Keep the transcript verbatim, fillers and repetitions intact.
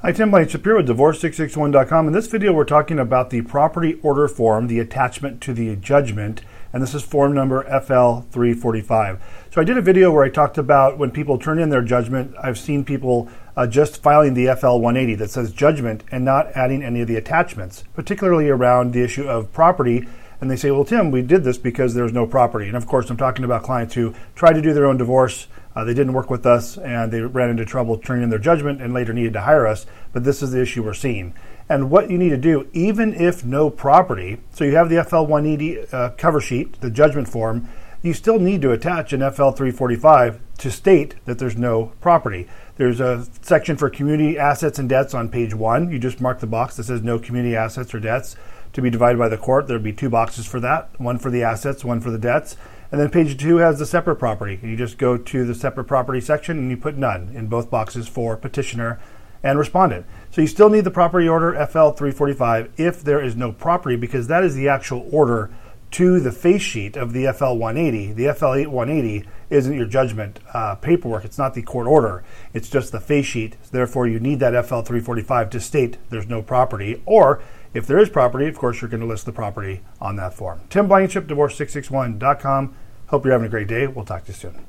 Hi, Tim Blankenship Shapiro with divorce six six one dot com. In this video, we're talking about the property order form, the attachment to the judgment, and this is form number F L three forty-five. So I did a video where I talked about when people turn in their judgment. I've seen people uh, just filing the F L one eighty that says judgment and not adding any of the attachments, particularly around the issue of property. And they say, well, Tim, we did this because there's no property. And of course, I'm talking about clients who tried to do their own divorce. Uh, they didn't work with us and they ran into trouble turning in their judgment and later needed to hire us. But this is the issue we're seeing. And what you need to do, even if no property, so you have the F L one eighty uh, cover sheet, the judgment form, you still need to attach an F L three forty-five to state that there's no property. There's a section for community assets and debts on page one. You just mark the box that says no community assets or debts to be divided by the court. There'll be two boxes for that, one for the assets, one for the debts. And then page two has the separate property. You just go to the separate property section and you put none in both boxes for petitioner and respondent. So you still need the property order F L three forty-five if there is no property, because that is the actual order to the face sheet of the F L one eighty. The F L eighty-one eighty isn't your judgment uh, paperwork. It's not the court order. It's just the face sheet. Therefore, you need that F L three forty-five to state there's no property. Or if there is property, of course, you're going to list the property on that form. Tim Blankenship, divorce six six one dot com. Hope you're having a great day. We'll talk to you soon.